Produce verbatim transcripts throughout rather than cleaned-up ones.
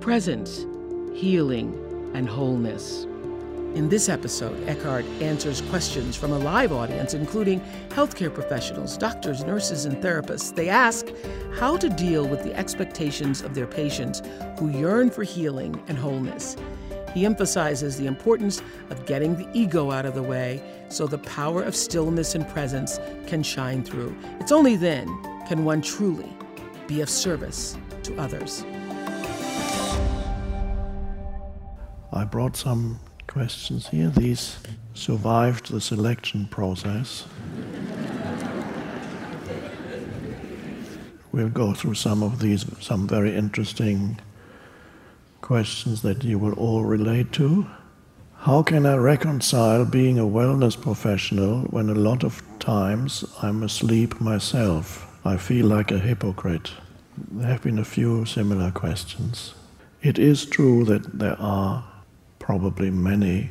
Presence, healing, and wholeness. In this episode, Eckhart answers questions from a live audience, including healthcare professionals, doctors, nurses, and therapists. They ask how to deal with the expectations of their patients who yearn for healing and wholeness. He emphasizes the importance of getting the ego out of the way so the power of stillness and presence can shine through. It's only then can one truly be of service to others. I brought some questions here. These survived the selection process. We'll go through some of these, some very interesting questions that you will all relate to. How can I reconcile being a wellness professional when a lot of times I'm asleep myself? I feel like a hypocrite. There have been a few similar questions. It is true that there are probably many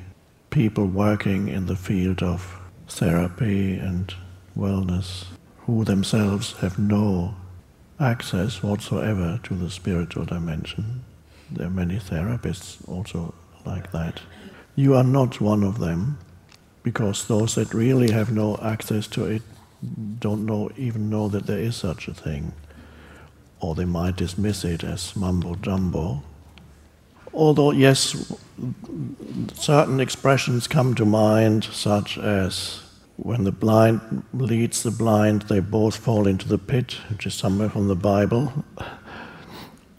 people working in the field of therapy and wellness who themselves have no access whatsoever to the spiritual dimension. There are many therapists also like that. You are not one of them, because those that really have no access to it don't know, even know that there is such a thing. Or they might dismiss it as mumbo-jumbo. Although, yes, certain expressions come to mind, such as when the blind leads the blind, they both fall into the pit, which is somewhere from the Bible.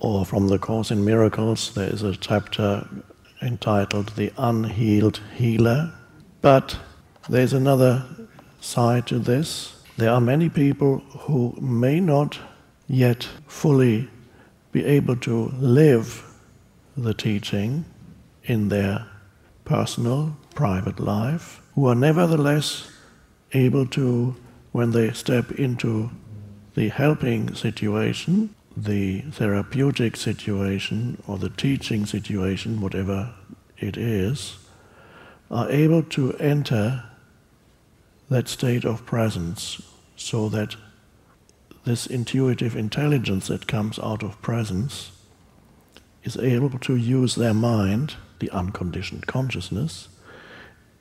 Or from the Course in Miracles, there is a chapter entitled The Unhealed Healer. But there's another side to this. There are many people who may not yet fully be able to live the teaching in their personal, private life, who are nevertheless able to, when they step into the helping situation, the therapeutic situation, or the teaching situation, whatever it is, are able to enter that state of presence, so that this intuitive intelligence that comes out of presence is able to use their mind, the unconditioned consciousness,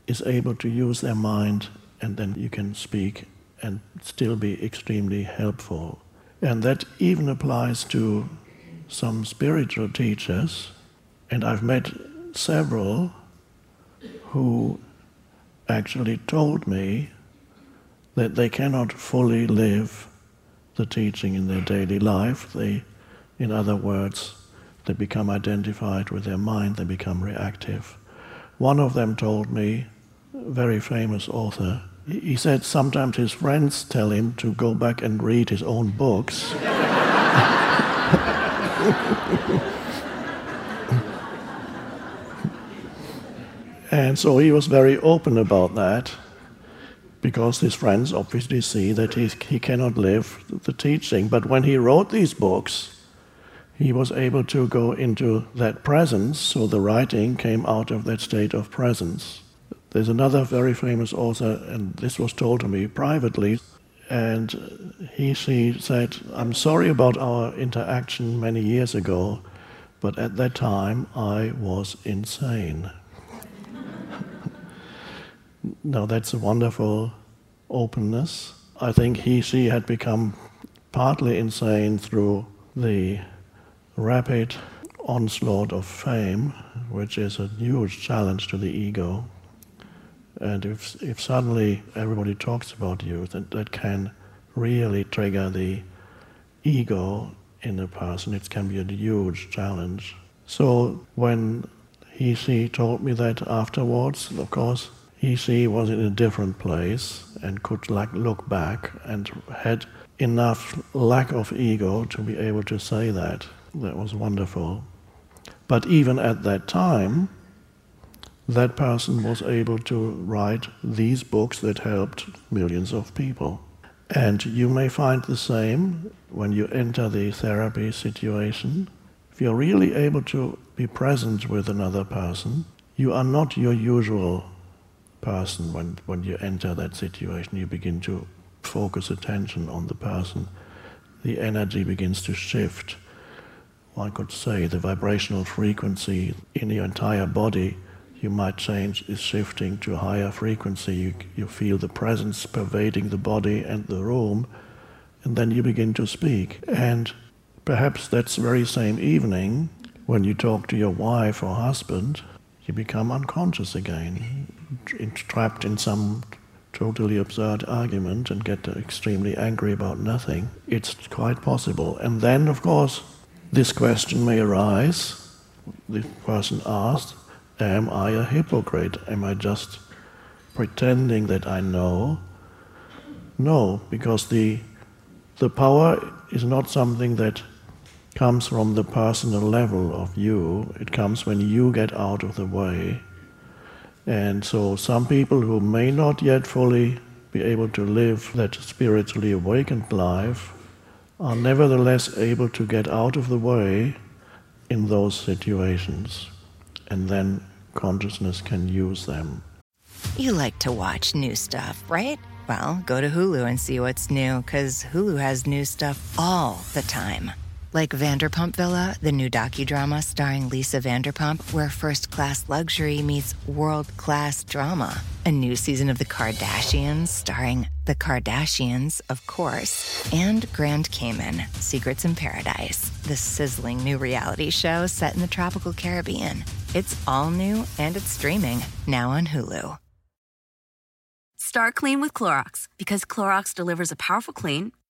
is able to use their mind, and then you can speak and still be extremely helpful. And that even applies to some spiritual teachers, and I've met several who actually told me that they cannot fully live the teaching in their daily life. They, in other words, they become identified with their mind, they become reactive. One of them told me, a very famous author, he said sometimes his friends tell him to go back and read his own books. And so he was very open about that, because his friends obviously see that he, he cannot live the teaching. But when he wrote these books, he was able to go into that presence, so the writing came out of that state of presence. There's another very famous author, and this was told to me privately, and he she said, I'm sorry about our interaction many years ago, but at that time I was insane. Now that's a wonderful openness. I think he she had become partly insane through the rapid onslaught of fame, which is a huge challenge to the ego. And if, if suddenly everybody talks about you, that, that can really trigger the ego in a person. It can be a huge challenge. So when he, she told me that afterwards, of course, he, she was in a different place and could like look back and had enough lack of ego to be able to say that. That was wonderful. But even at that time, that person was able to write these books that helped millions of people. And you may find the same when you enter the therapy situation. If you're really able to be present with another person, you are not your usual person when, when you enter that situation. You begin to focus attention on the person. The energy begins to shift. I could say the vibrational frequency in your entire body, you might change, is shifting to higher frequency. You, you feel the presence pervading the body and the room, and then you begin to speak. And perhaps that very same evening, when you talk to your wife or husband, you become unconscious again, trapped in some totally absurd argument and get extremely angry about nothing. It's quite possible. And then, of course, this question may arise. The person asked, am I a hypocrite? Am I just pretending that I know? No, because the, the power is not something that comes from the personal level of you. It comes when you get out of the way. And so some people who may not yet fully be able to live that spiritually awakened life are nevertheless able to get out of the way in those situations. And then consciousness can use them. You like to watch new stuff, right? Well, go to Hulu and see what's new, because Hulu has new stuff all the time. Like Vanderpump Villa, the new docudrama starring Lisa Vanderpump, where first-class luxury meets world-class drama. A new season of The Kardashians starring The Kardashians, of course. And Grand Cayman, Secrets in Paradise, the sizzling new reality show set in the tropical Caribbean. It's all new and it's streaming now on Hulu. Start clean with Clorox, because Clorox delivers a powerful clean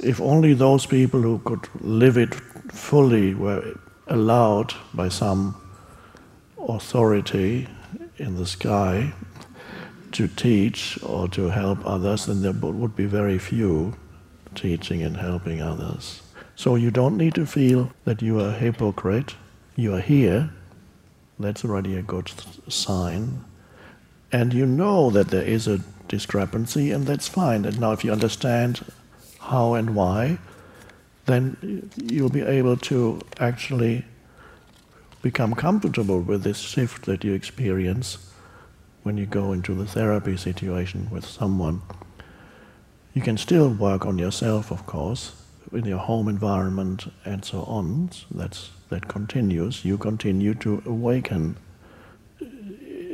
If only those people who could live it fully were allowed by some authority in the sky to teach or to help others, then there would be very few teaching and helping others. So you don't need to feel that you are a hypocrite. You are here. That's already a good sign. And you know that there is a discrepancy, and that's fine. And now if you understand how and why, then you'll be able to actually become comfortable with this shift that you experience when you go into the therapy situation with someone. You can still work on yourself, of course, in your home environment and so on. That's, that continues. You continue to awaken.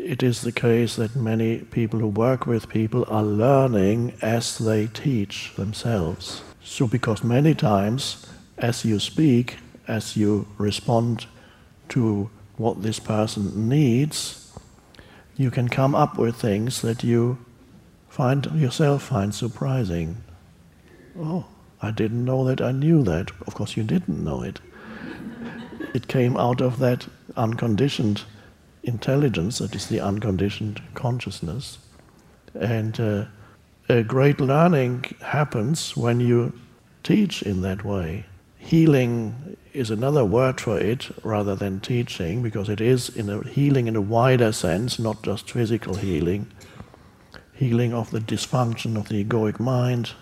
It is the case that many people who work with people are learning as they teach themselves. So because many times, as you speak, as you respond to what this person needs, you can come up with things that you find yourself find surprising. Oh, I didn't know that I knew that. Of course you didn't know it. It came out of that unconditioned intelligence, that is the unconditioned consciousness. And uh, a great learning happens when you teach in that way. Healing is another word for it rather than teaching, because it is in a healing in a wider sense, not just physical healing. Healing of the dysfunction of the egoic mind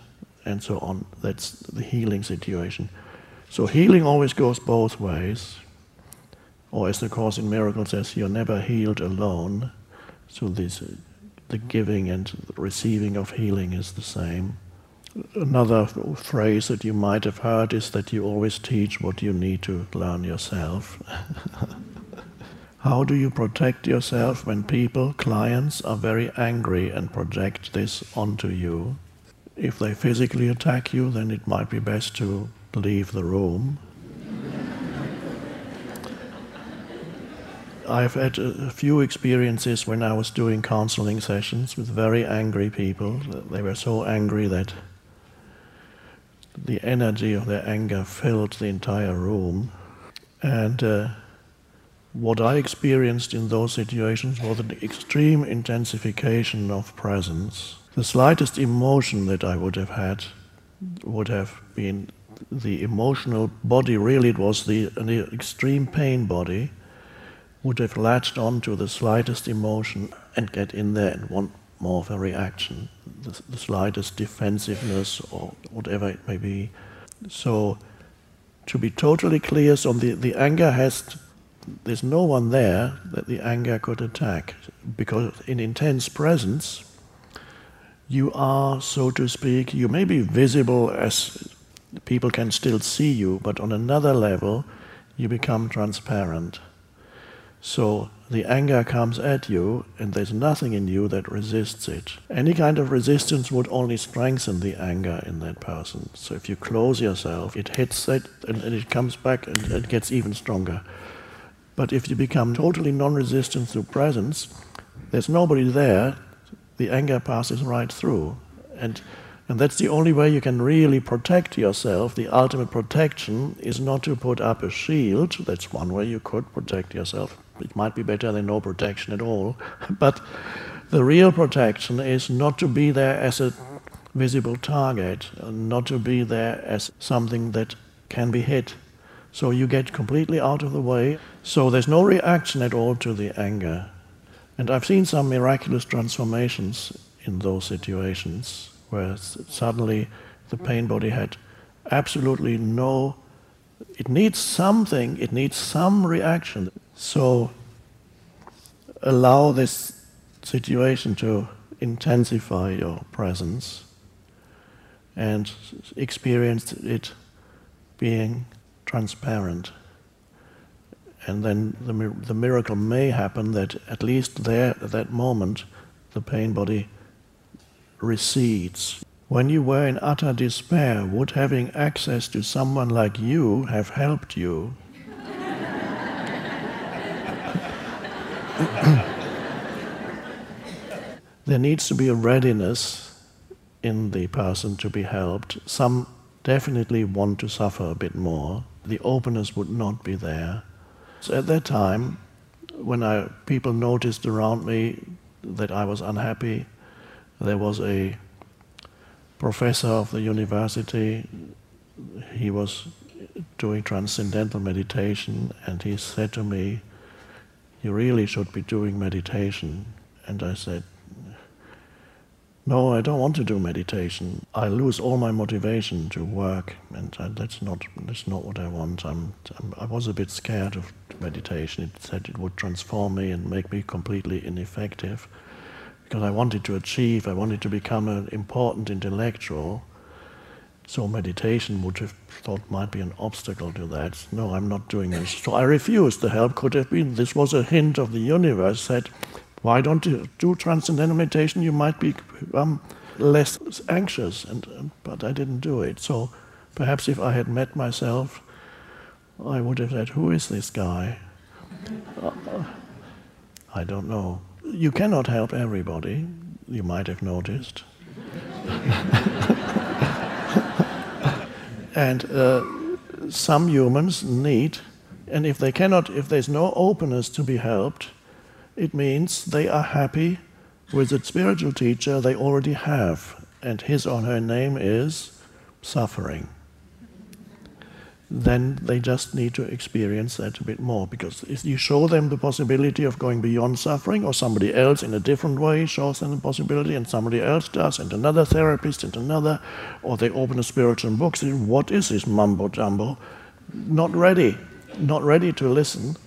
and so on. That's the healing situation. So healing always goes both ways. Or as the Course in Miracles says, you're never healed alone. So this, the giving and the receiving of healing is the same. Another phrase that you might have heard is that you always teach what you need to learn yourself. How do you protect yourself when people, clients, are very angry and project this onto you? If they physically attack you, then it might be best to leave the room. I've had a few experiences when I was doing counseling sessions with very angry people. They were so angry that the energy of their anger filled the entire room. And uh, what I experienced in those situations was an extreme intensification of presence. The slightest emotion that I would have had would have been the emotional body, really it was the, the extreme pain body, would have latched on to the slightest emotion and get in there and want more of a reaction, the, the slightest defensiveness or whatever it may be. So to be totally clear, so the, the anger has, there's no one there that the anger could attack, because in intense presence you are, so to speak, you may be visible as people can still see you, but on another level you become transparent. So the anger comes at you, and there's nothing in you that resists it. Any kind of resistance would only strengthen the anger in that person. So if you close yourself, it hits it, and, and it comes back, and it gets even stronger. But if you become totally non-resistant through presence, there's nobody there, the anger passes right through. And, and that's the only way you can really protect yourself. The ultimate protection is not to put up a shield. That's one way you could protect yourself. It might be better than no protection at all. But the real protection is not to be there as a visible target, not to be there as something that can be hit. So you get completely out of the way. So there's no reaction at all to the anger. And I've seen some miraculous transformations in those situations, where suddenly the pain body had absolutely no, it needs something, it needs some reaction. So allow this situation to intensify your presence and experience it being transparent. And then the, the miracle may happen that at least there, at that moment, the pain body recedes. When you were in utter despair, would having access to someone like you have helped you? There needs to be a readiness in the person to be helped. Some definitely want to suffer a bit more. The openness would not be there. So at that time, when I, people noticed around me that I was unhappy, there was a professor of the university. He was doing transcendental meditation, and he said to me, "You really should be doing meditation." And I said, "No, I don't want to do meditation. I lose all my motivation to work, and I, that's not that's not what I want. I'm, I'm I was a bit scared of meditation. It said it would transform me and make me completely ineffective." Because I wanted to achieve, I wanted to become an important intellectual. So meditation would have thought might be an obstacle to that. No, I'm not doing this. So I refused. The help could have been, this was a hint of the universe, said, why don't you do transcendental meditation? You might become less anxious. And, but I didn't do it. So perhaps if I had met myself, I would have said, who is this guy? uh, I don't know. You cannot help everybody, you might have noticed. And uh, some humans need And if they cannot, if there's no openness to be helped, it means they are happy with the spiritual teacher they already have. And his or her name is suffering. Then they just need to experience that a bit more, because if you show them the possibility of going beyond suffering, or somebody else in a different way shows them the possibility, and somebody else does, and another therapist, and another, or they open a spiritual book, say, what is this mumbo-jumbo? Not ready, not ready to listen,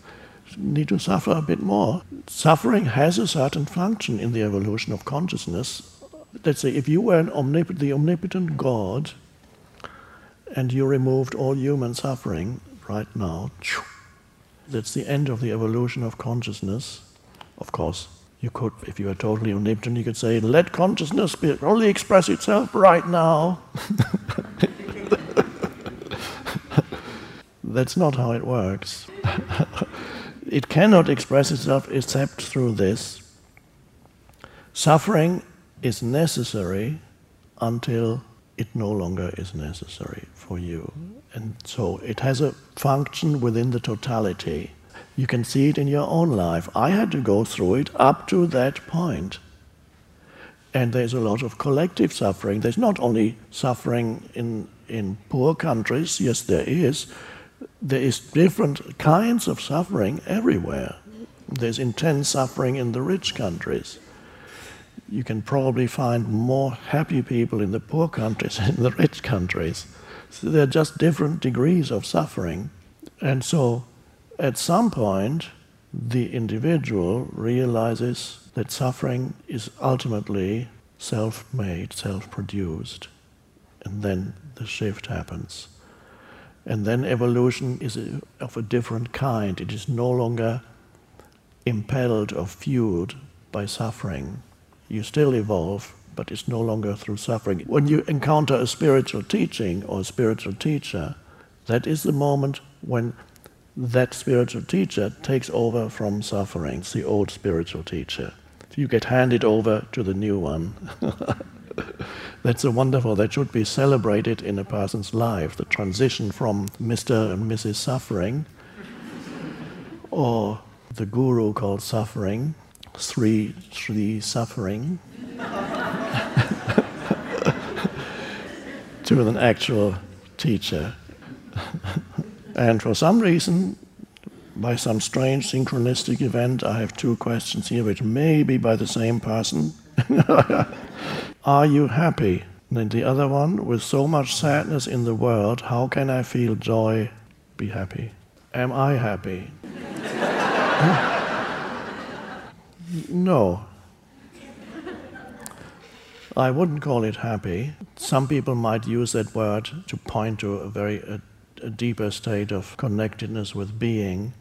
need to suffer a bit more. Suffering has a certain function in the evolution of consciousness. Let's say if you were an omnip- the omnipotent God, and you removed all human suffering right now, that's the end of the evolution of consciousness. Of course, you could, if you were totally omnipotent, you could say, let consciousness be, only express itself right now. That's not how it works. It cannot express itself except through this. Suffering is necessary until it no longer is necessary for you. And so it has a function within the totality. You can see it in your own life. I had to go through it up to that point. And there's a lot of collective suffering. There's not only suffering in, in poor countries. Yes, there is. There is different kinds of suffering everywhere. There's intense suffering in the rich countries. You can probably find more happy people in the poor countries than in the rich countries. So there are just different degrees of suffering. And so at some point, the individual realizes that suffering is ultimately self-made, self-produced. And then the shift happens. And then evolution is of a different kind. It is no longer impelled or fueled by suffering. You still evolve, but it's no longer through suffering. When you encounter a spiritual teaching or a spiritual teacher, that is the moment when that spiritual teacher takes over from suffering. It's the old spiritual teacher. You get handed over to the new one. That's a wonderful, that should be celebrated in a person's life, the transition from Mister and Missus Suffering, or the guru called suffering, Sri, Sri Suffering, to an actual teacher. And for some reason, by some strange synchronistic event, I have two questions here, which may be by the same person. Are you happy? And then the other one, with so much sadness in the world, how can I feel joy? Be happy. Am I happy? No. I wouldn't call it happy. Some people might use that word to point to a very a, a deeper state of connectedness with being,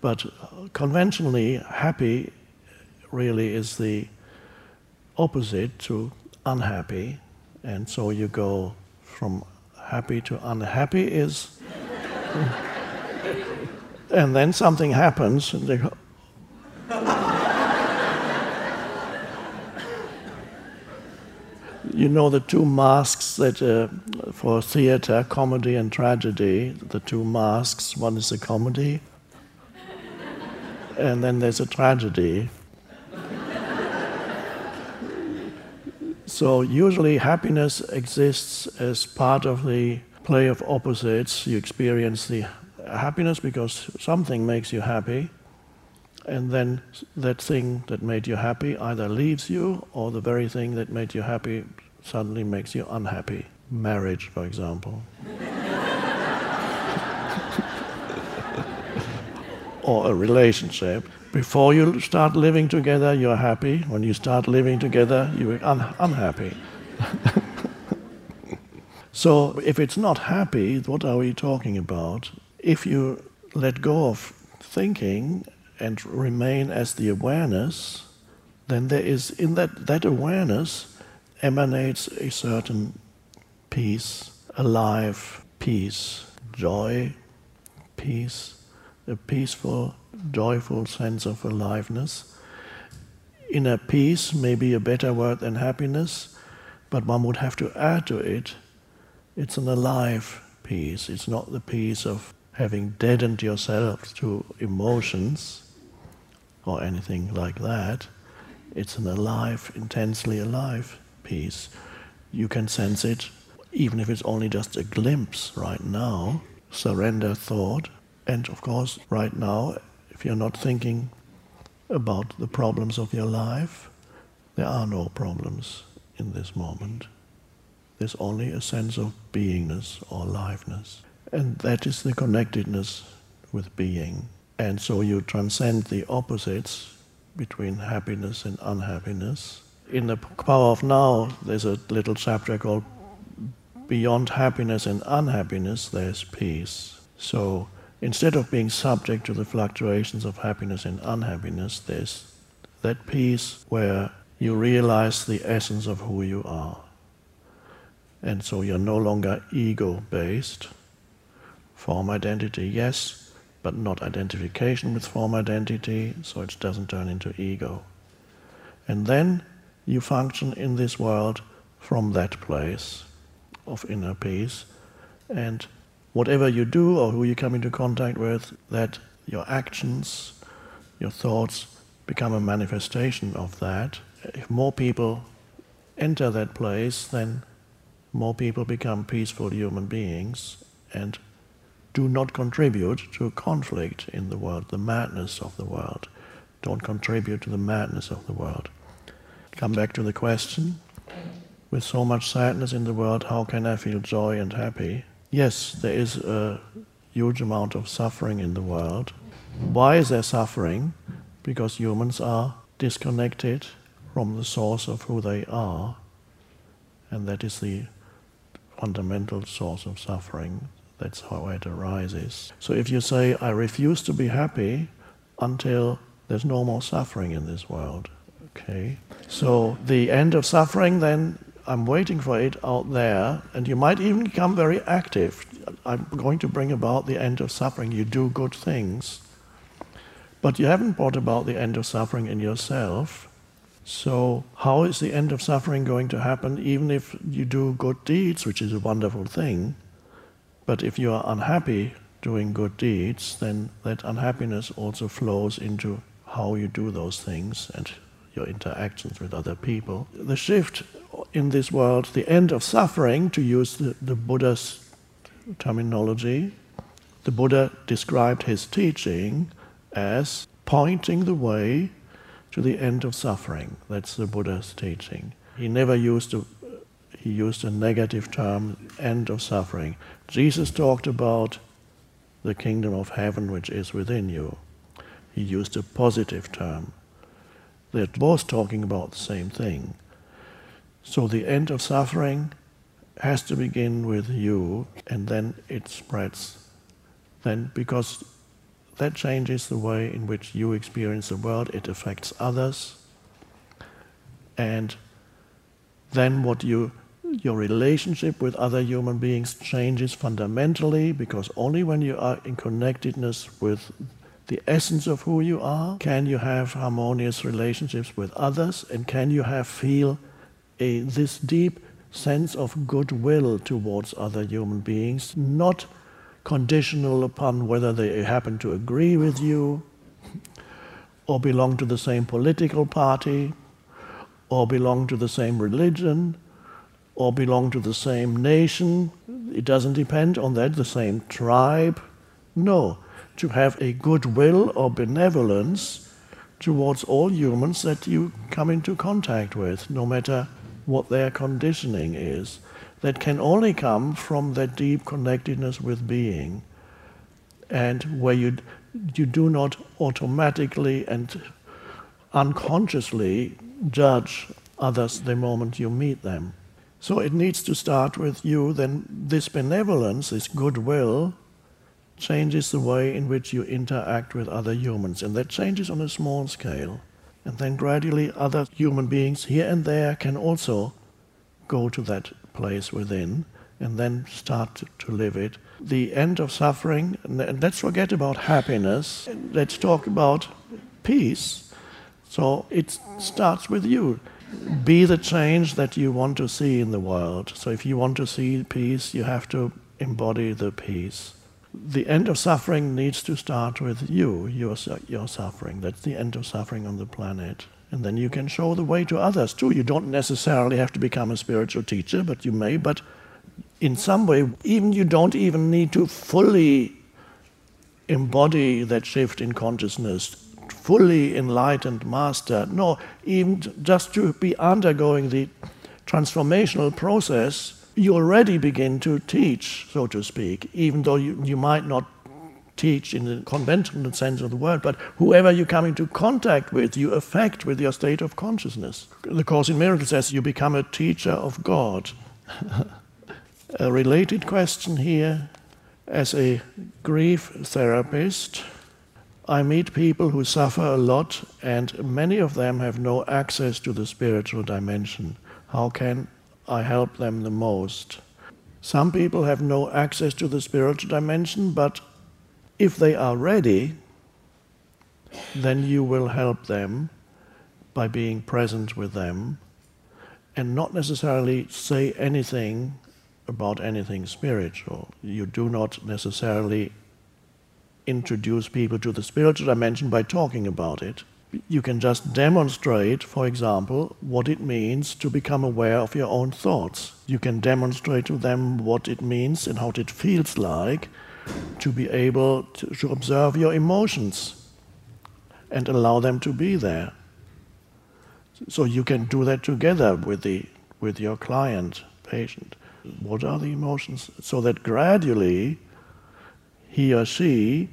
but conventionally, happy really is the opposite to unhappy, and so you go from happy to unhappy is, and then something happens, and they go, you know, the two masks that uh, for theater, comedy and tragedy, the two masks, one is a comedy, and then there's a tragedy. So usually happiness exists as part of the play of opposites. You experience the happiness because something makes you happy, and then that thing that made you happy either leaves you, or the very thing that made you happy suddenly makes you unhappy. Marriage, for example. Or a relationship. Before you start living together, you're happy. When you start living together, you're un- unhappy. So if it's not happy, what are we talking about? If you let go of thinking and remain as the awareness, then there is, in that, that awareness emanates a certain peace, alive peace, joy, peace, a peaceful, joyful sense of aliveness. Inner peace may be a better word than happiness, but one would have to add to it, it's an alive peace. It's not the peace of having deadened yourself to emotions or anything like that, it's an alive, intensely alive piece. You can sense it, even if it's only just a glimpse right now. Surrender thought. And of course, right now, if you're not thinking about the problems of your life, there are no problems in this moment. There's only a sense of beingness or aliveness. And that is the connectedness with being. And so you transcend the opposites between happiness and unhappiness. In The Power of Now, there's a little chapter called Beyond Happiness and Unhappiness, There's Peace. So instead of being subject to the fluctuations of happiness and unhappiness, there's that peace where you realize the essence of who you are. And so you're no longer ego-based. Form identity, yes, but not identification with form identity, so it doesn't turn into ego. And then you function in this world from that place of inner peace. And whatever you do or who you come into contact with, that your actions, your thoughts become a manifestation of that. If more people enter that place, then more people become peaceful human beings and do not contribute to conflict in the world, the madness of the world. Don't contribute to the madness of the world. Come back to the question. With so much sadness in the world, how can I feel joy and happy? Yes, there is a huge amount of suffering in the world. Why is there suffering? Because humans are disconnected from the source of who they are. And that is the fundamental source of suffering. That's how it arises. So if you say, I refuse to be happy until there's no more suffering in this world. Okay. So the end of suffering, then, I'm waiting for it out there. And you might even become very active. I'm going to bring about the end of suffering. You do good things. But you haven't brought about the end of suffering in yourself. So how is the end of suffering going to happen, even if you do good deeds, which is a wonderful thing? But if you are unhappy doing good deeds, then that unhappiness also flows into how you do those things and your interactions with other people. The shift in this world, the end of suffering, to use the, the Buddha's terminology, the Buddha described his teaching as pointing the way to the end of suffering. That's the Buddha's teaching. He never used a, he used a negative term, end of suffering. Jesus talked about the kingdom of heaven which is within you. He used a positive term. They're both talking about the same thing. So the end of suffering has to begin with you, and then it spreads. Then, because that changes the way in which you experience the world, it affects others. And then what you, your relationship with other human beings changes fundamentally, because only when you are in connectedness with the essence of who you are can you have harmonious relationships with others, and can you have feel a, this deep sense of goodwill towards other human beings, not conditional upon whether they happen to agree with you, or belong to the same political party, or belong to the same religion, or belong to the same nation. It doesn't depend on that, the same tribe. No, to have a goodwill or benevolence towards all humans that you come into contact with, no matter what their conditioning is. That can only come from that deep connectedness with being, and where you, you do not automatically and unconsciously judge others the moment you meet them. So it needs to start with you. Then this benevolence, this goodwill, changes the way in which you interact with other humans, and that changes on a small scale. And then gradually other human beings here and there can also go to that place within, and then start to live it. The end of suffering, and let's forget about happiness, let's talk about peace. So it starts with you. Be the change that you want to see in the world. So if you want to see peace, you have to embody the peace. the end of suffering needs to start with you, your, your suffering. That's the end of suffering on the planet. And then you can show the way to others too. You don't necessarily have to become a spiritual teacher, but you may. But in some way, even you don't even need to fully embody that shift in consciousness, fully enlightened master. No, even just to be undergoing the transformational process, you already begin to teach, so to speak, even though you, you might not teach in the conventional sense of the word, but whoever you come into contact with, you affect with your state of consciousness. The Course in Miracles says you become a teacher of God. A related question here, as a grief therapist, I meet people who suffer a lot, and many of them have no access to the spiritual dimension. How can I help them the most? Some people have no access to the spiritual dimension, but if they are ready, then you will help them by being present with them and not necessarily say anything about anything spiritual. You do not necessarily introduce people to the spiritual dimension by talking about it. You can just demonstrate, for example, what it means to become aware of your own thoughts. You can demonstrate to them what it means and how it feels like to be able to, to observe your emotions and allow them to be there. So you can do that together with, the, with your client, patient. What are the emotions? So that gradually he or she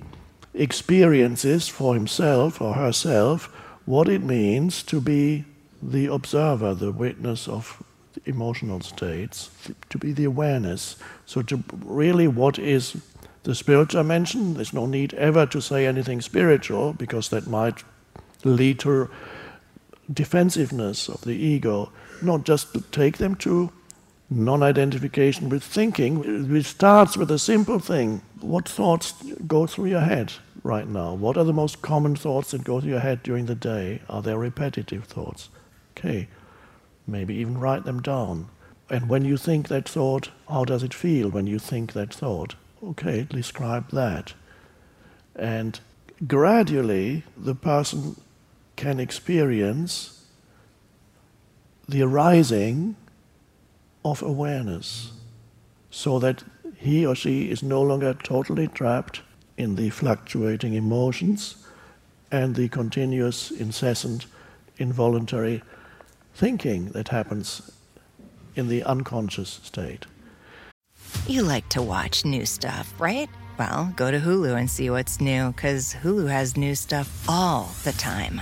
experiences for himself or herself what it means to be the observer, the witness of emotional states, to be the awareness. So to really, what is the spiritual dimension? There's no need ever to say anything spiritual, because that might lead to defensiveness of the ego. Not just to take them to non-identification with thinking, which starts with a simple thing. What thoughts go through your head right now? What are the most common thoughts that go through your head during the day? Are there repetitive thoughts? Okay, maybe even write them down. And when you think that thought, how does it feel when you think that thought? Okay, describe that. And gradually the person can experience the arising of awareness, so that he or she is no longer totally trapped in the fluctuating emotions and the continuous, incessant, involuntary thinking that happens in the unconscious state. You like to watch new stuff, right? Well, go to Hulu and see what's new, because Hulu has new stuff all the time.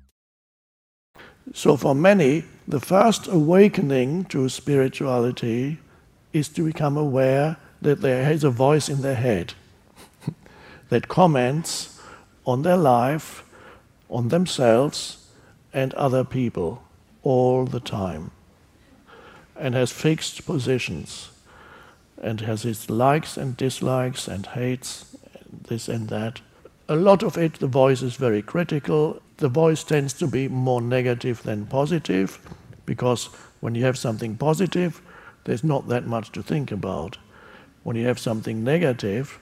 So for many, the first awakening to spirituality is to become aware that there is a voice in their head that comments on their life, on themselves and other people all the time, and has fixed positions and has its likes and dislikes and hates, this and that. A lot of it, the voice is very critical. The voice tends to be more negative than positive, because when you have something positive, there's not that much to think about. When you have something negative,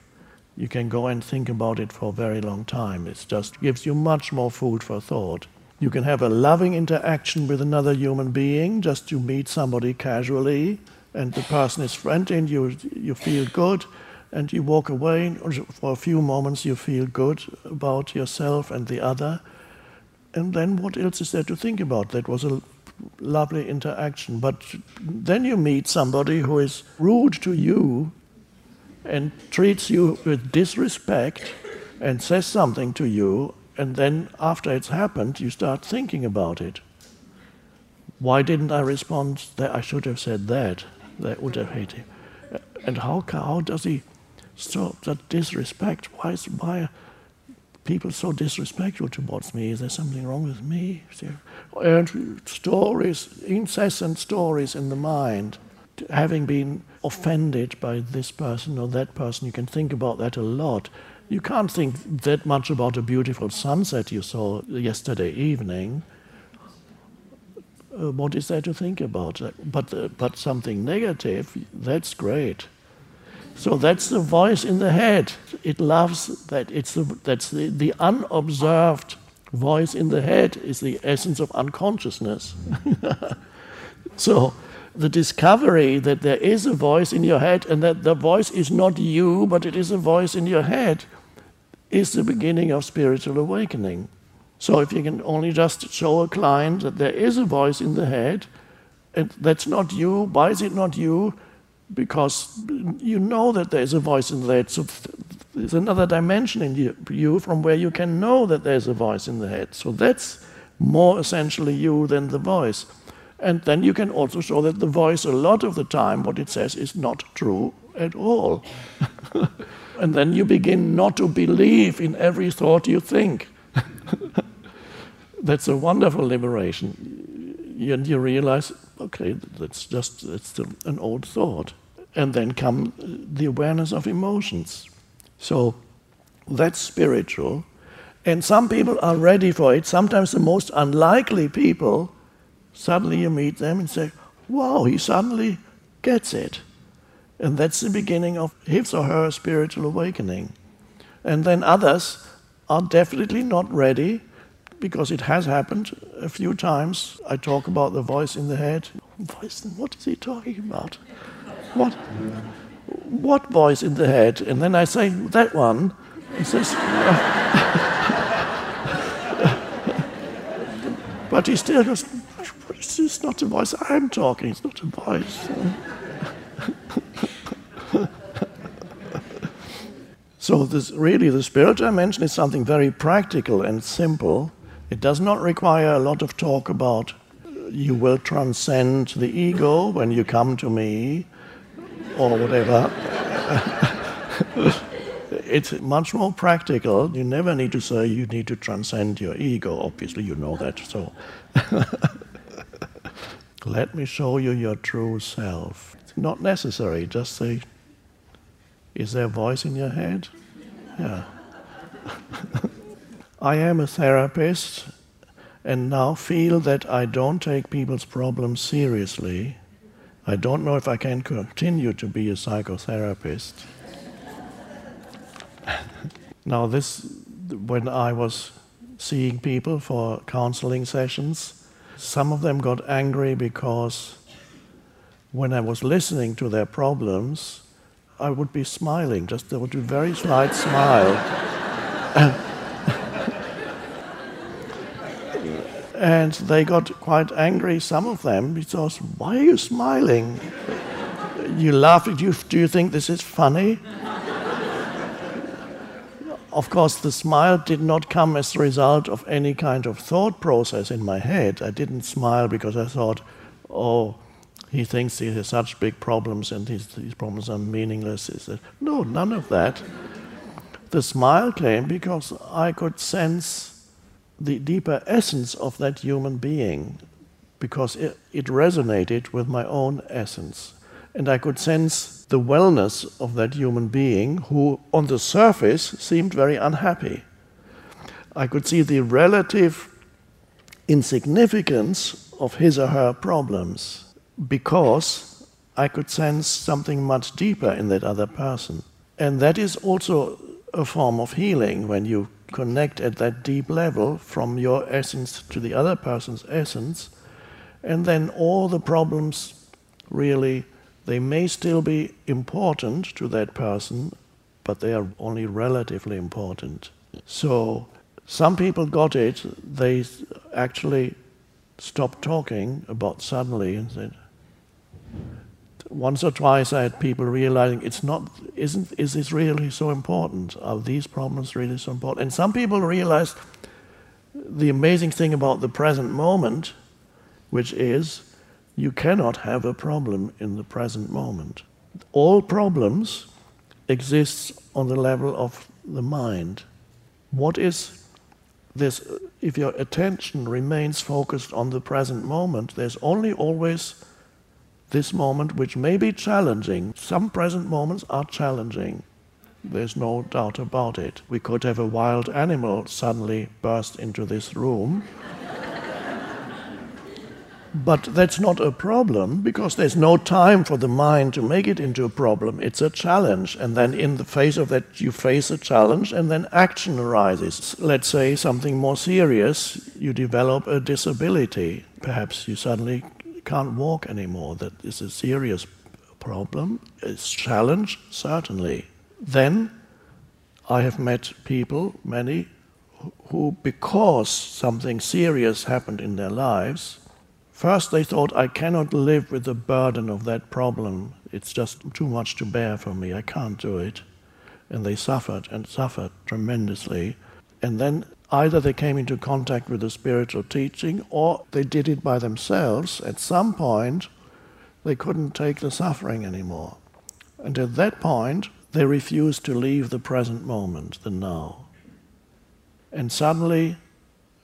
you can go and think about it for a very long time. It just gives you much more food for thought. You can have a loving interaction with another human being, just to meet somebody casually, and the person is friendly, and you, you feel good. And you walk away, and for a few moments you feel good about yourself and the other. And then what else is there to think about? That was a lovely interaction. But then you meet somebody who is rude to you and treats you with disrespect and says something to you, and then after it's happened, you start thinking about it. Why didn't I respond that? I should have said that. That would have hated him. And how, how does he stop that disrespect? Why is, why are people so disrespectful towards me? Is there something wrong with me? And stories, incessant stories in the mind. Having been offended by this person or that person, you can think about that a lot. You can't think that much about a beautiful sunset you saw yesterday evening. Uh, what is there to think about? But, uh, but something negative, that's great. So that's the voice in the head. It loves that. It's the, that's the, the unobserved voice in the head is the essence of unconsciousness. So the discovery that there is a voice in your head and that the voice is not you, but it is a voice in your head, is the beginning of spiritual awakening. So if you can only just show a client that there is a voice in the head, and that's not you, why is it not you? Because you know that there is a voice in the head. So there's another dimension in you from where you can know that there's a voice in the head. So that's more essentially you than the voice. And then you can also show that the voice, a lot of the time, what it says is not true at all. And then you begin not to believe in every thought you think. That's a wonderful liberation. You, you realize, okay, that's just that's an old thought. And then come the awareness of emotions. So that's spiritual. And some people are ready for it. Sometimes the most unlikely people, suddenly you meet them and say, wow, he suddenly gets it. And that's the beginning of his or her spiritual awakening. And then others are definitely not ready, because it has happened a few times. I talk about the voice in the head. Voice, what is he talking about? What, what voice in the head? And then I say, that one. He says, but he still goes, it's not the voice I'm talking, it's not a voice. So this, really, the spiritual dimension is something very practical and simple. It does not require a lot of talk about you will transcend the ego when you come to me, or whatever. It's much more practical. You never need to say you need to transcend your ego. Obviously, you know that. So let me show you your true self. It's not necessary. Just say, is there a voice in your head? Yeah. I am a therapist and now feel that I don't take people's problems seriously. I don't know if I can continue to be a psychotherapist. Now this, when I was seeing people for counseling sessions, some of them got angry because when I was listening to their problems, I would be smiling, just there would be a very slight smile. And they got quite angry, some of them, because, why are you smiling? You laugh, do you, do you think this is funny? Of course, the smile did not come as a result of any kind of thought process in my head. I didn't smile because I thought, oh, he thinks he has such big problems and his, these problems are meaningless. No, none of that. The smile came because I could sense the deeper essence of that human being, because it, it resonated with my own essence. And I could sense the wellness of that human being who, on the surface, seemed very unhappy. I could see the relative insignificance of his or her problems, because I could sense something much deeper in that other person. And that is also a form of healing, when you connect at that deep level from your essence to the other person's essence, and then all the problems, really, they may still be important to that person, but they are only relatively important. So Some people got it, they actually stopped talking about suddenly and said, once or twice I had people realizing it's not, isn't, is this really so important? Are these problems really so important? And some people realized the amazing thing about the present moment, which is you cannot have a problem in the present moment. All problems exist on the level of the mind. What is this? If your attention remains focused on the present moment, there's only always this moment, which may be challenging. Some present moments are challenging. There's no doubt about it. We could have a wild animal suddenly burst into this room. But that's not a problem, because there's no time for the mind to make it into a problem. It's a challenge, and then in the face of that you face a challenge, and then action arises. Let's say something more serious, you develop a disability. Perhaps you suddenly can't walk anymore. That is a serious problem. It's a challenge, certainly. Then I have met people, many, who because something serious happened in their lives, first they thought, I cannot live with the burden of that problem. It's just too much to bear for me. I can't do it. And they suffered and suffered tremendously. And then either they came into contact with the spiritual teaching or they did it by themselves. At some point, they couldn't take the suffering anymore. And at that point, they refused to leave the present moment, the now. And suddenly,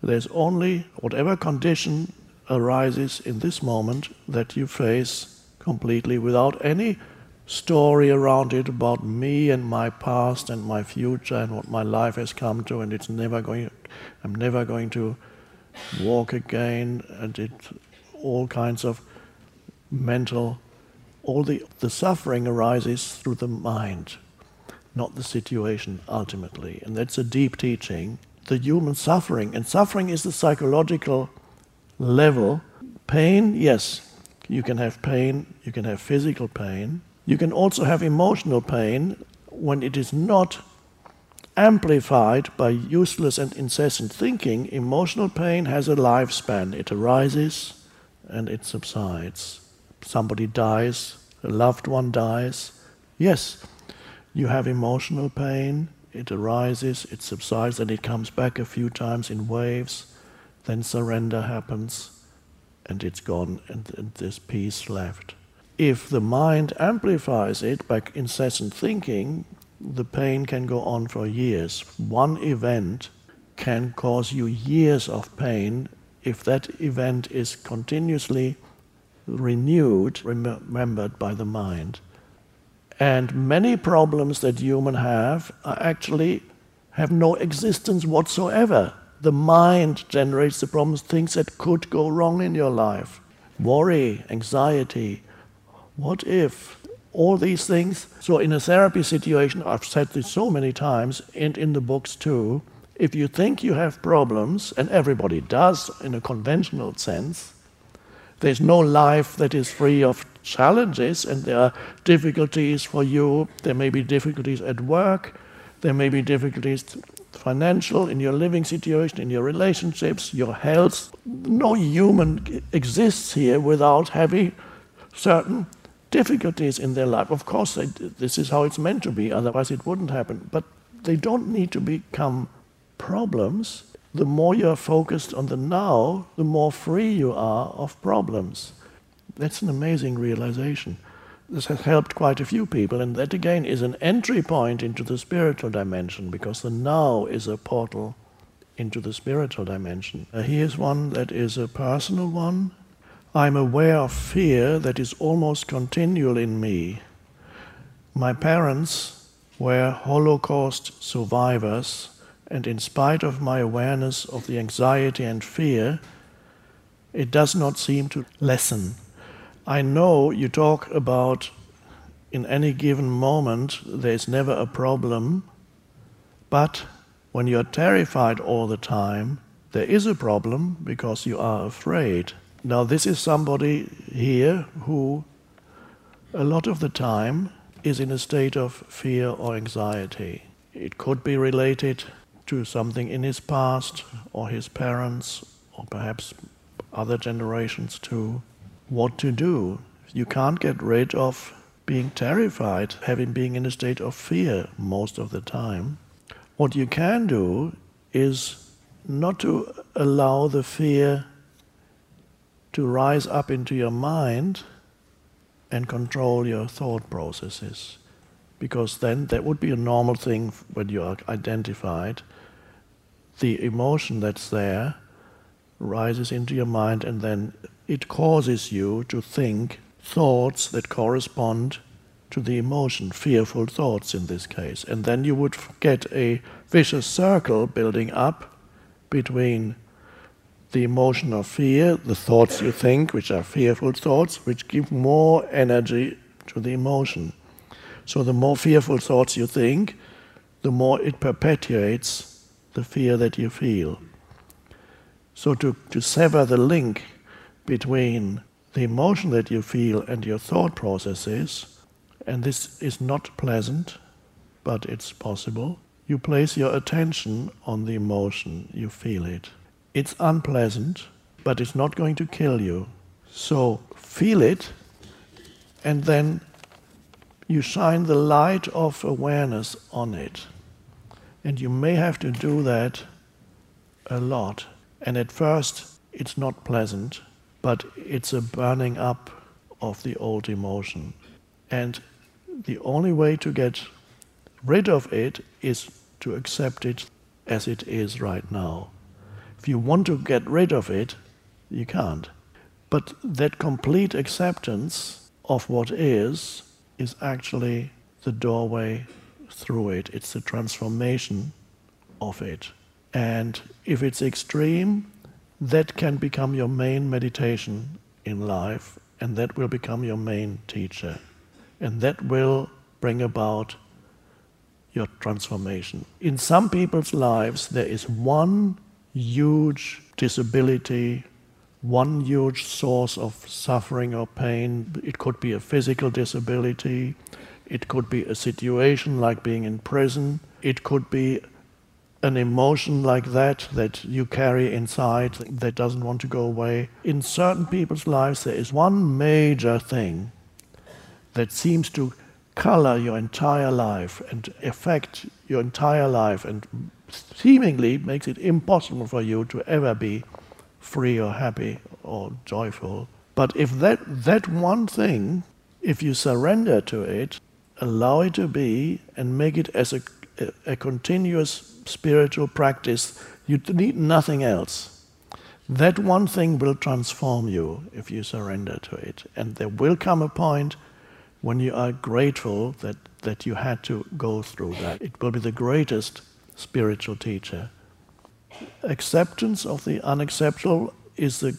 there's only whatever condition arises in this moment that you face completely without any story around it about me and my past and my future and what my life has come to, and it's never going, I'm never going to walk again, and it all kinds of mental, all the, the suffering arises through the mind, not the situation ultimately. And that's a deep teaching. The human suffering, and suffering is the psychological level. Pain, yes, you can have pain, you can have physical pain. You can also have emotional pain when it is not amplified by useless and incessant thinking. Emotional pain has a lifespan. It arises and it subsides. Somebody dies, a loved one dies. Yes, you have emotional pain. It arises, it subsides, and it comes back a few times in waves. Then surrender happens, and it's gone, and, and there's peace left. If the mind amplifies it by incessant thinking, the pain can go on for years. One event can cause you years of pain if that event is continuously renewed, remembered by the mind. And many problems that humans have are actually have no existence whatsoever. The mind generates the problems, things that could go wrong in your life. Worry, anxiety, what if? All these things. So in a therapy situation, I've said this so many times, and in the books too, if you think you have problems, and everybody does in a conventional sense, there's no life that is free of challenges, and there are difficulties for you. There may be difficulties at work. There may be difficulties financial, in your living situation, in your relationships, your health. No human exists here without having certain difficulties in their life. Of course, they, this is how it's meant to be, otherwise it wouldn't happen. But they don't need to become problems. The more you are focused on the now, the more free you are of problems. That's an amazing realization. This has helped quite a few people, and that again is an entry point into the spiritual dimension, because the now is a portal into the spiritual dimension. Uh, here's one that is a personal one. I'm aware of fear that is almost continual in me. My parents were Holocaust survivors, and in spite of my awareness of the anxiety and fear, it does not seem to lessen. I know you talk about in any given moment there's never a problem, but when you're terrified all the time, there is a problem because you are afraid. Now this is somebody here who a lot of the time is in a state of fear or anxiety. It could be related to something in his past or his parents or perhaps other generations too. What to do? You can't get rid of being terrified, having being in a state of fear most of the time. What you can do is not to allow the fear to rise up into your mind and control your thought processes. Because then that would be a normal thing when you are identified. The emotion that's there rises into your mind and then it causes you to think thoughts that correspond to the emotion, fearful thoughts in this case. And then you would get a vicious circle building up between the emotion of fear, the thoughts you think, which are fearful thoughts, which give more energy to the emotion. So the more fearful thoughts you think, the more it perpetuates the fear that you feel. So to, to sever the link between the emotion that you feel and your thought processes, and this is not pleasant, but it's possible, you place your attention on the emotion, you feel it. It's unpleasant, but it's not going to kill you. So feel it, and then you shine the light of awareness on it. And you may have to do that a lot. And at first, it's not pleasant, but it's a burning up of the old emotion. And the only way to get rid of it is to accept it as it is right now. If you want to get rid of it, you can't. But that complete acceptance of what is, is actually the doorway through it. It's the transformation of it. And if it's extreme, that can become your main meditation in life, and that will become your main teacher. And that will bring about your transformation. In some people's lives, there is one huge disability, one huge source of suffering or pain. It could be a physical disability. It could be a situation like being in prison. It could be an emotion like that that you carry inside that doesn't want to go away. In certain people's lives, there is one major thing that seems to color your entire life and affect your entire life and seemingly makes it impossible for you to ever be free or happy or joyful. But if that, that one thing, if you surrender to it, allow it to be and make it as a, a, a continuous spiritual practice, you need nothing else. That one thing will transform you if you surrender to it. And there will come a point when you are grateful that, that you had to go through that. It will be the greatest spiritual teacher. Acceptance of the unacceptable is the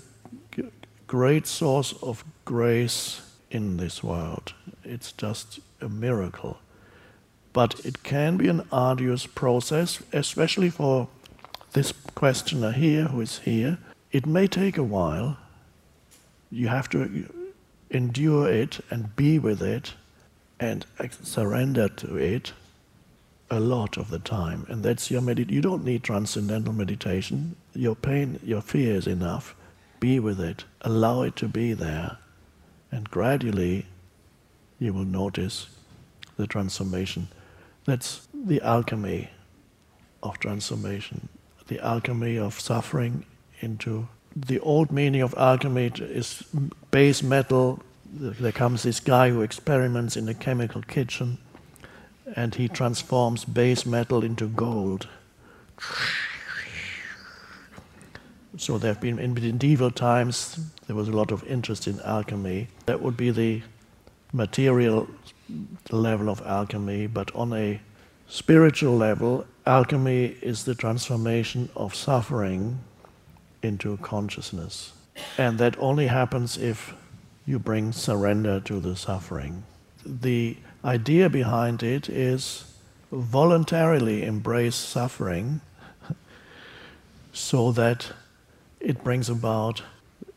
g great source of grace in this world. It's just a miracle. But it can be an arduous process, especially for this questioner here who is here. It may take a while. You have to endure it and be with it and surrender to it a lot of the time, and that's your meditation. You don't need transcendental meditation. Your pain, your fear is enough. Be with it. Allow it to be there. And gradually, you will notice the transformation. That's the alchemy of transformation. The alchemy of suffering into... The old meaning of alchemy is base metal. There comes this guy who experiments in a chemical kitchen, and he transforms base metal into gold. So there have been, in medieval times, there was a lot of interest in alchemy. That would be the material level of alchemy, but on a spiritual level, alchemy is the transformation of suffering into consciousness. And that only happens if you bring surrender to the suffering. The idea behind it is voluntarily embrace suffering so that it brings about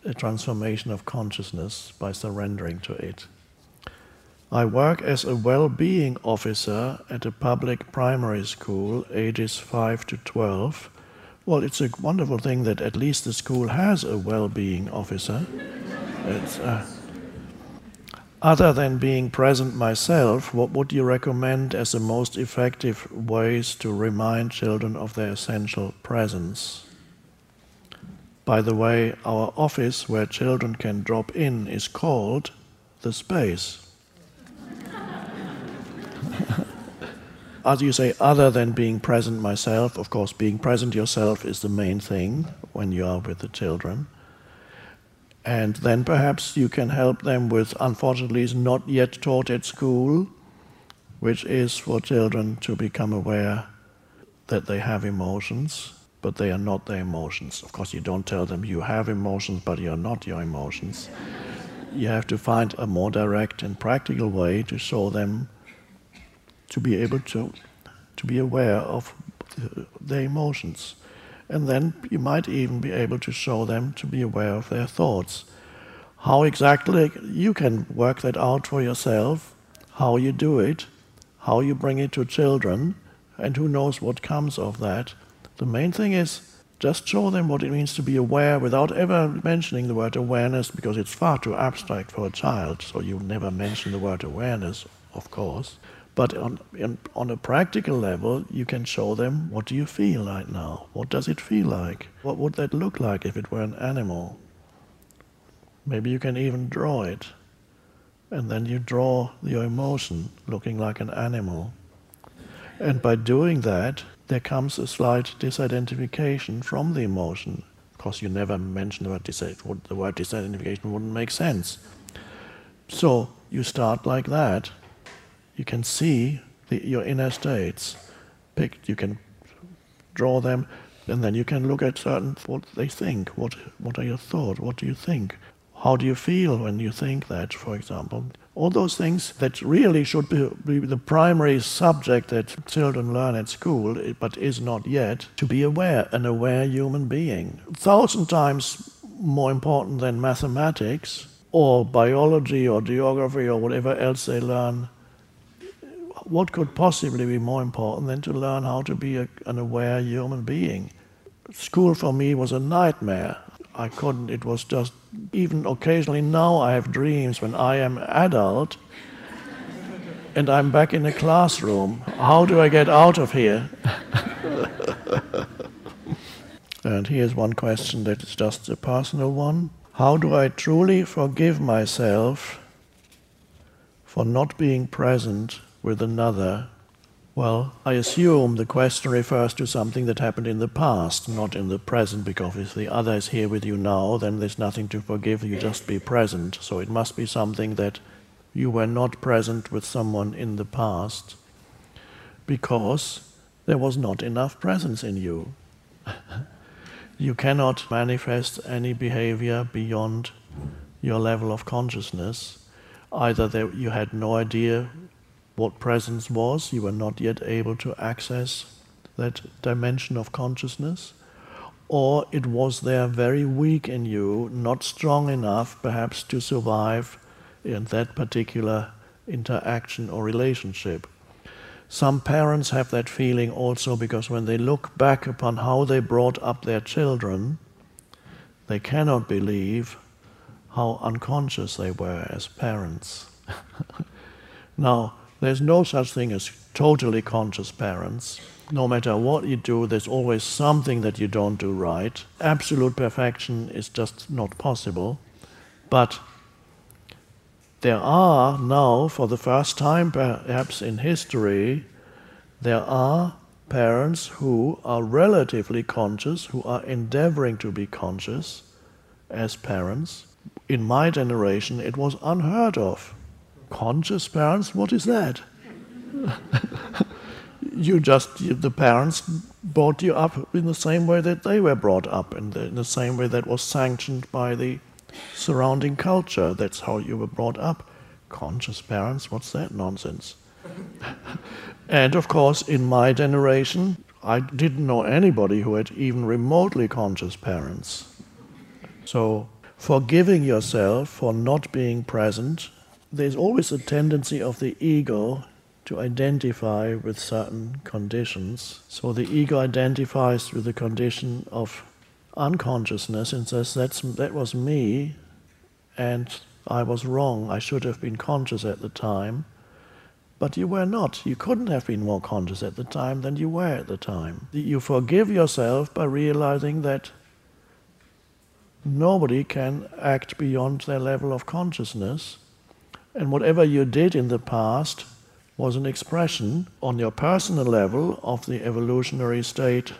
a transformation of consciousness by surrendering to it. I work as a well-being officer at a public primary school, ages five to twelve. Well, it's a wonderful thing that at least the school has a well-being officer. It's, uh, other than being present myself, what would you recommend as the most effective ways to remind children of their essential presence? By the way, our office where children can drop in is called The Space. As you say, other than being present myself, of course, being present yourself is the main thing when you are with the children. And then perhaps you can help them with, unfortunately, is not yet taught at school, which is for children to become aware that they have emotions, but they are not their emotions. Of course, you don't tell them you have emotions, but you're not your emotions. You have to find a more direct and practical way to show them to be able to, to be aware of their emotions. And then you might even be able to show them to be aware of their thoughts. How exactly you can work that out for yourself, how you do it, how you bring it to children, and who knows what comes of that. The main thing is just show them what it means to be aware without ever mentioning the word awareness, because it's far too abstract for a child, so you never mention the word awareness, of course. But on, on a practical level, you can show them, what do you feel right now? What does it feel like? What would that look like if it were an animal? Maybe you can even draw it. And then you draw your emotion looking like an animal. And by doing that, there comes a slight disidentification from the emotion. Of course, you never mention the word disidentification. The word disidentification wouldn't make sense. So you start like that. You can see the, your inner states. Pick, you can draw them, and then you can look at certain what they think. What what are your thoughts? What do you think? How do you feel when you think that, for example? All those things that really should be, be the primary subject that children learn at school, but is not yet, to be aware, an aware human being. A thousand times more important than mathematics, or biology, or geography, or whatever else they learn. What could possibly be more important than to learn how to be a, an aware human being? School for me was a nightmare. I couldn't, it was just, even occasionally now I have dreams when I am adult and I'm back in a classroom. How do I get out of here? And here's one question that is just a personal one. How do I truly forgive myself for not being present with another? Well, I assume the question refers to something that happened in the past, not in the present, because if the other is here with you now, then there's nothing to forgive, you just be present. So it must be something that you were not present with someone in the past, because there was not enough presence in you. You cannot manifest any behavior beyond your level of consciousness. Either there, you had no idea what presence was, you were not yet able to access that dimension of consciousness, or it was there very weak in you, not strong enough perhaps to survive in that particular interaction or relationship. Some parents have that feeling also because when they look back upon how they brought up their children, they cannot believe how unconscious they were as parents. Now, there's no such thing as totally conscious parents. No matter what you do, there's always something that you don't do right. Absolute perfection is just not possible. But there are now, for the first time perhaps in history, there are parents who are relatively conscious, who are endeavoring to be conscious as parents. In my generation, it was unheard of. Conscious parents, what is that? You just, you, the parents brought you up in the same way that they were brought up, and in, in the same way that was sanctioned by the surrounding culture. That's how you were brought up. Conscious parents, what's that nonsense? And of course, in my generation, I didn't know anybody who had even remotely conscious parents. So, forgiving yourself for not being present there's always a tendency of the ego to identify with certain conditions. So the ego identifies with the condition of unconsciousness and says, That's, that was me, and I was wrong. I should have been conscious at the time. But you were not. You couldn't have been more conscious at the time than you were at the time. You forgive yourself by realizing that nobody can act beyond their level of consciousness. And whatever you did in the past was an expression on your personal level of the evolutionary state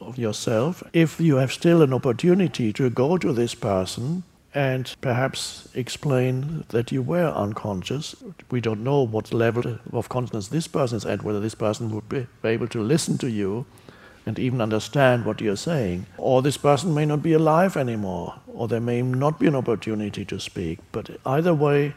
of yourself. If you have still an opportunity to go to this person and perhaps explain that you were unconscious. We don't know what level of consciousness this person is at, whether this person would be able to listen to you and even understand what you're saying. Or this person may not be alive anymore, or there may not be an opportunity to speak. But either way,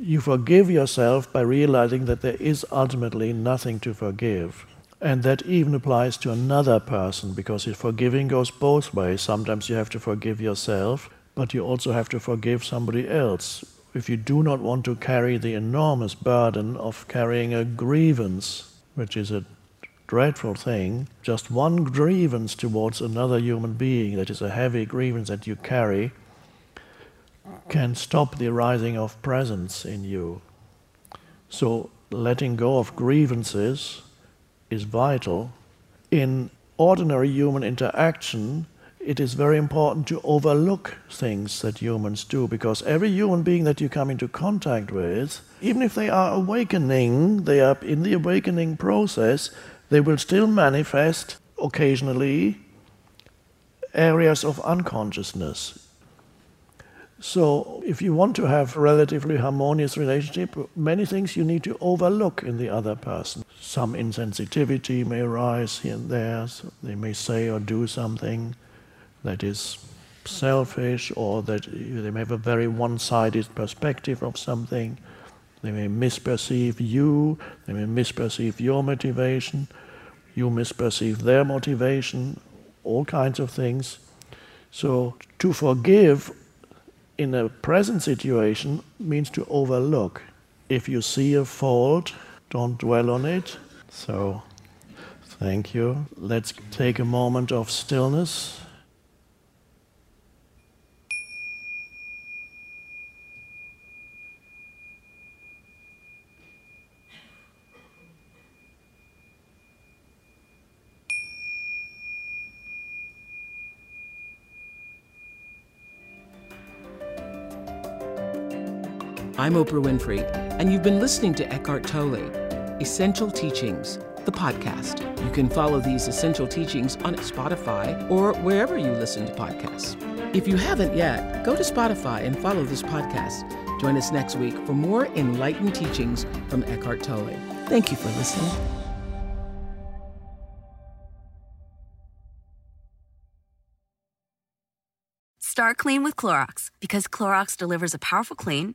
you forgive yourself by realizing that there is ultimately nothing to forgive. And that even applies to another person, because forgiving goes both ways. Sometimes you have to forgive yourself, but you also have to forgive somebody else. If you do not want to carry the enormous burden of carrying a grievance, which is a dreadful thing, just one grievance towards another human being, that is a heavy grievance that you carry, can stop the arising of presence in you. So letting go of grievances is vital. In ordinary human interaction, it is very important to overlook things that humans do, because every human being that you come into contact with, even if they are awakening, they are in the awakening process, they will still manifest occasionally areas of unconsciousness. So if you want to have a relatively harmonious relationship, many things you need to overlook in the other person. Some insensitivity may arise here and there, so they may say or do something that is selfish, or that they may have a very one-sided perspective of something. They may misperceive you, they may misperceive your motivation, you misperceive their motivation, all kinds of things. So to forgive in a present situation means to overlook. If you see a fault, don't dwell on it. So, thank you. Let's take a moment of stillness. I'm Oprah Winfrey, and you've been listening to Eckhart Tolle, Essential Teachings, the podcast. You can follow these essential teachings on Spotify or wherever you listen to podcasts. If you haven't yet, go to Spotify and follow this podcast. Join us next week for more enlightened teachings from Eckhart Tolle. Thank you for listening. Start clean with Clorox, because Clorox delivers a powerful clean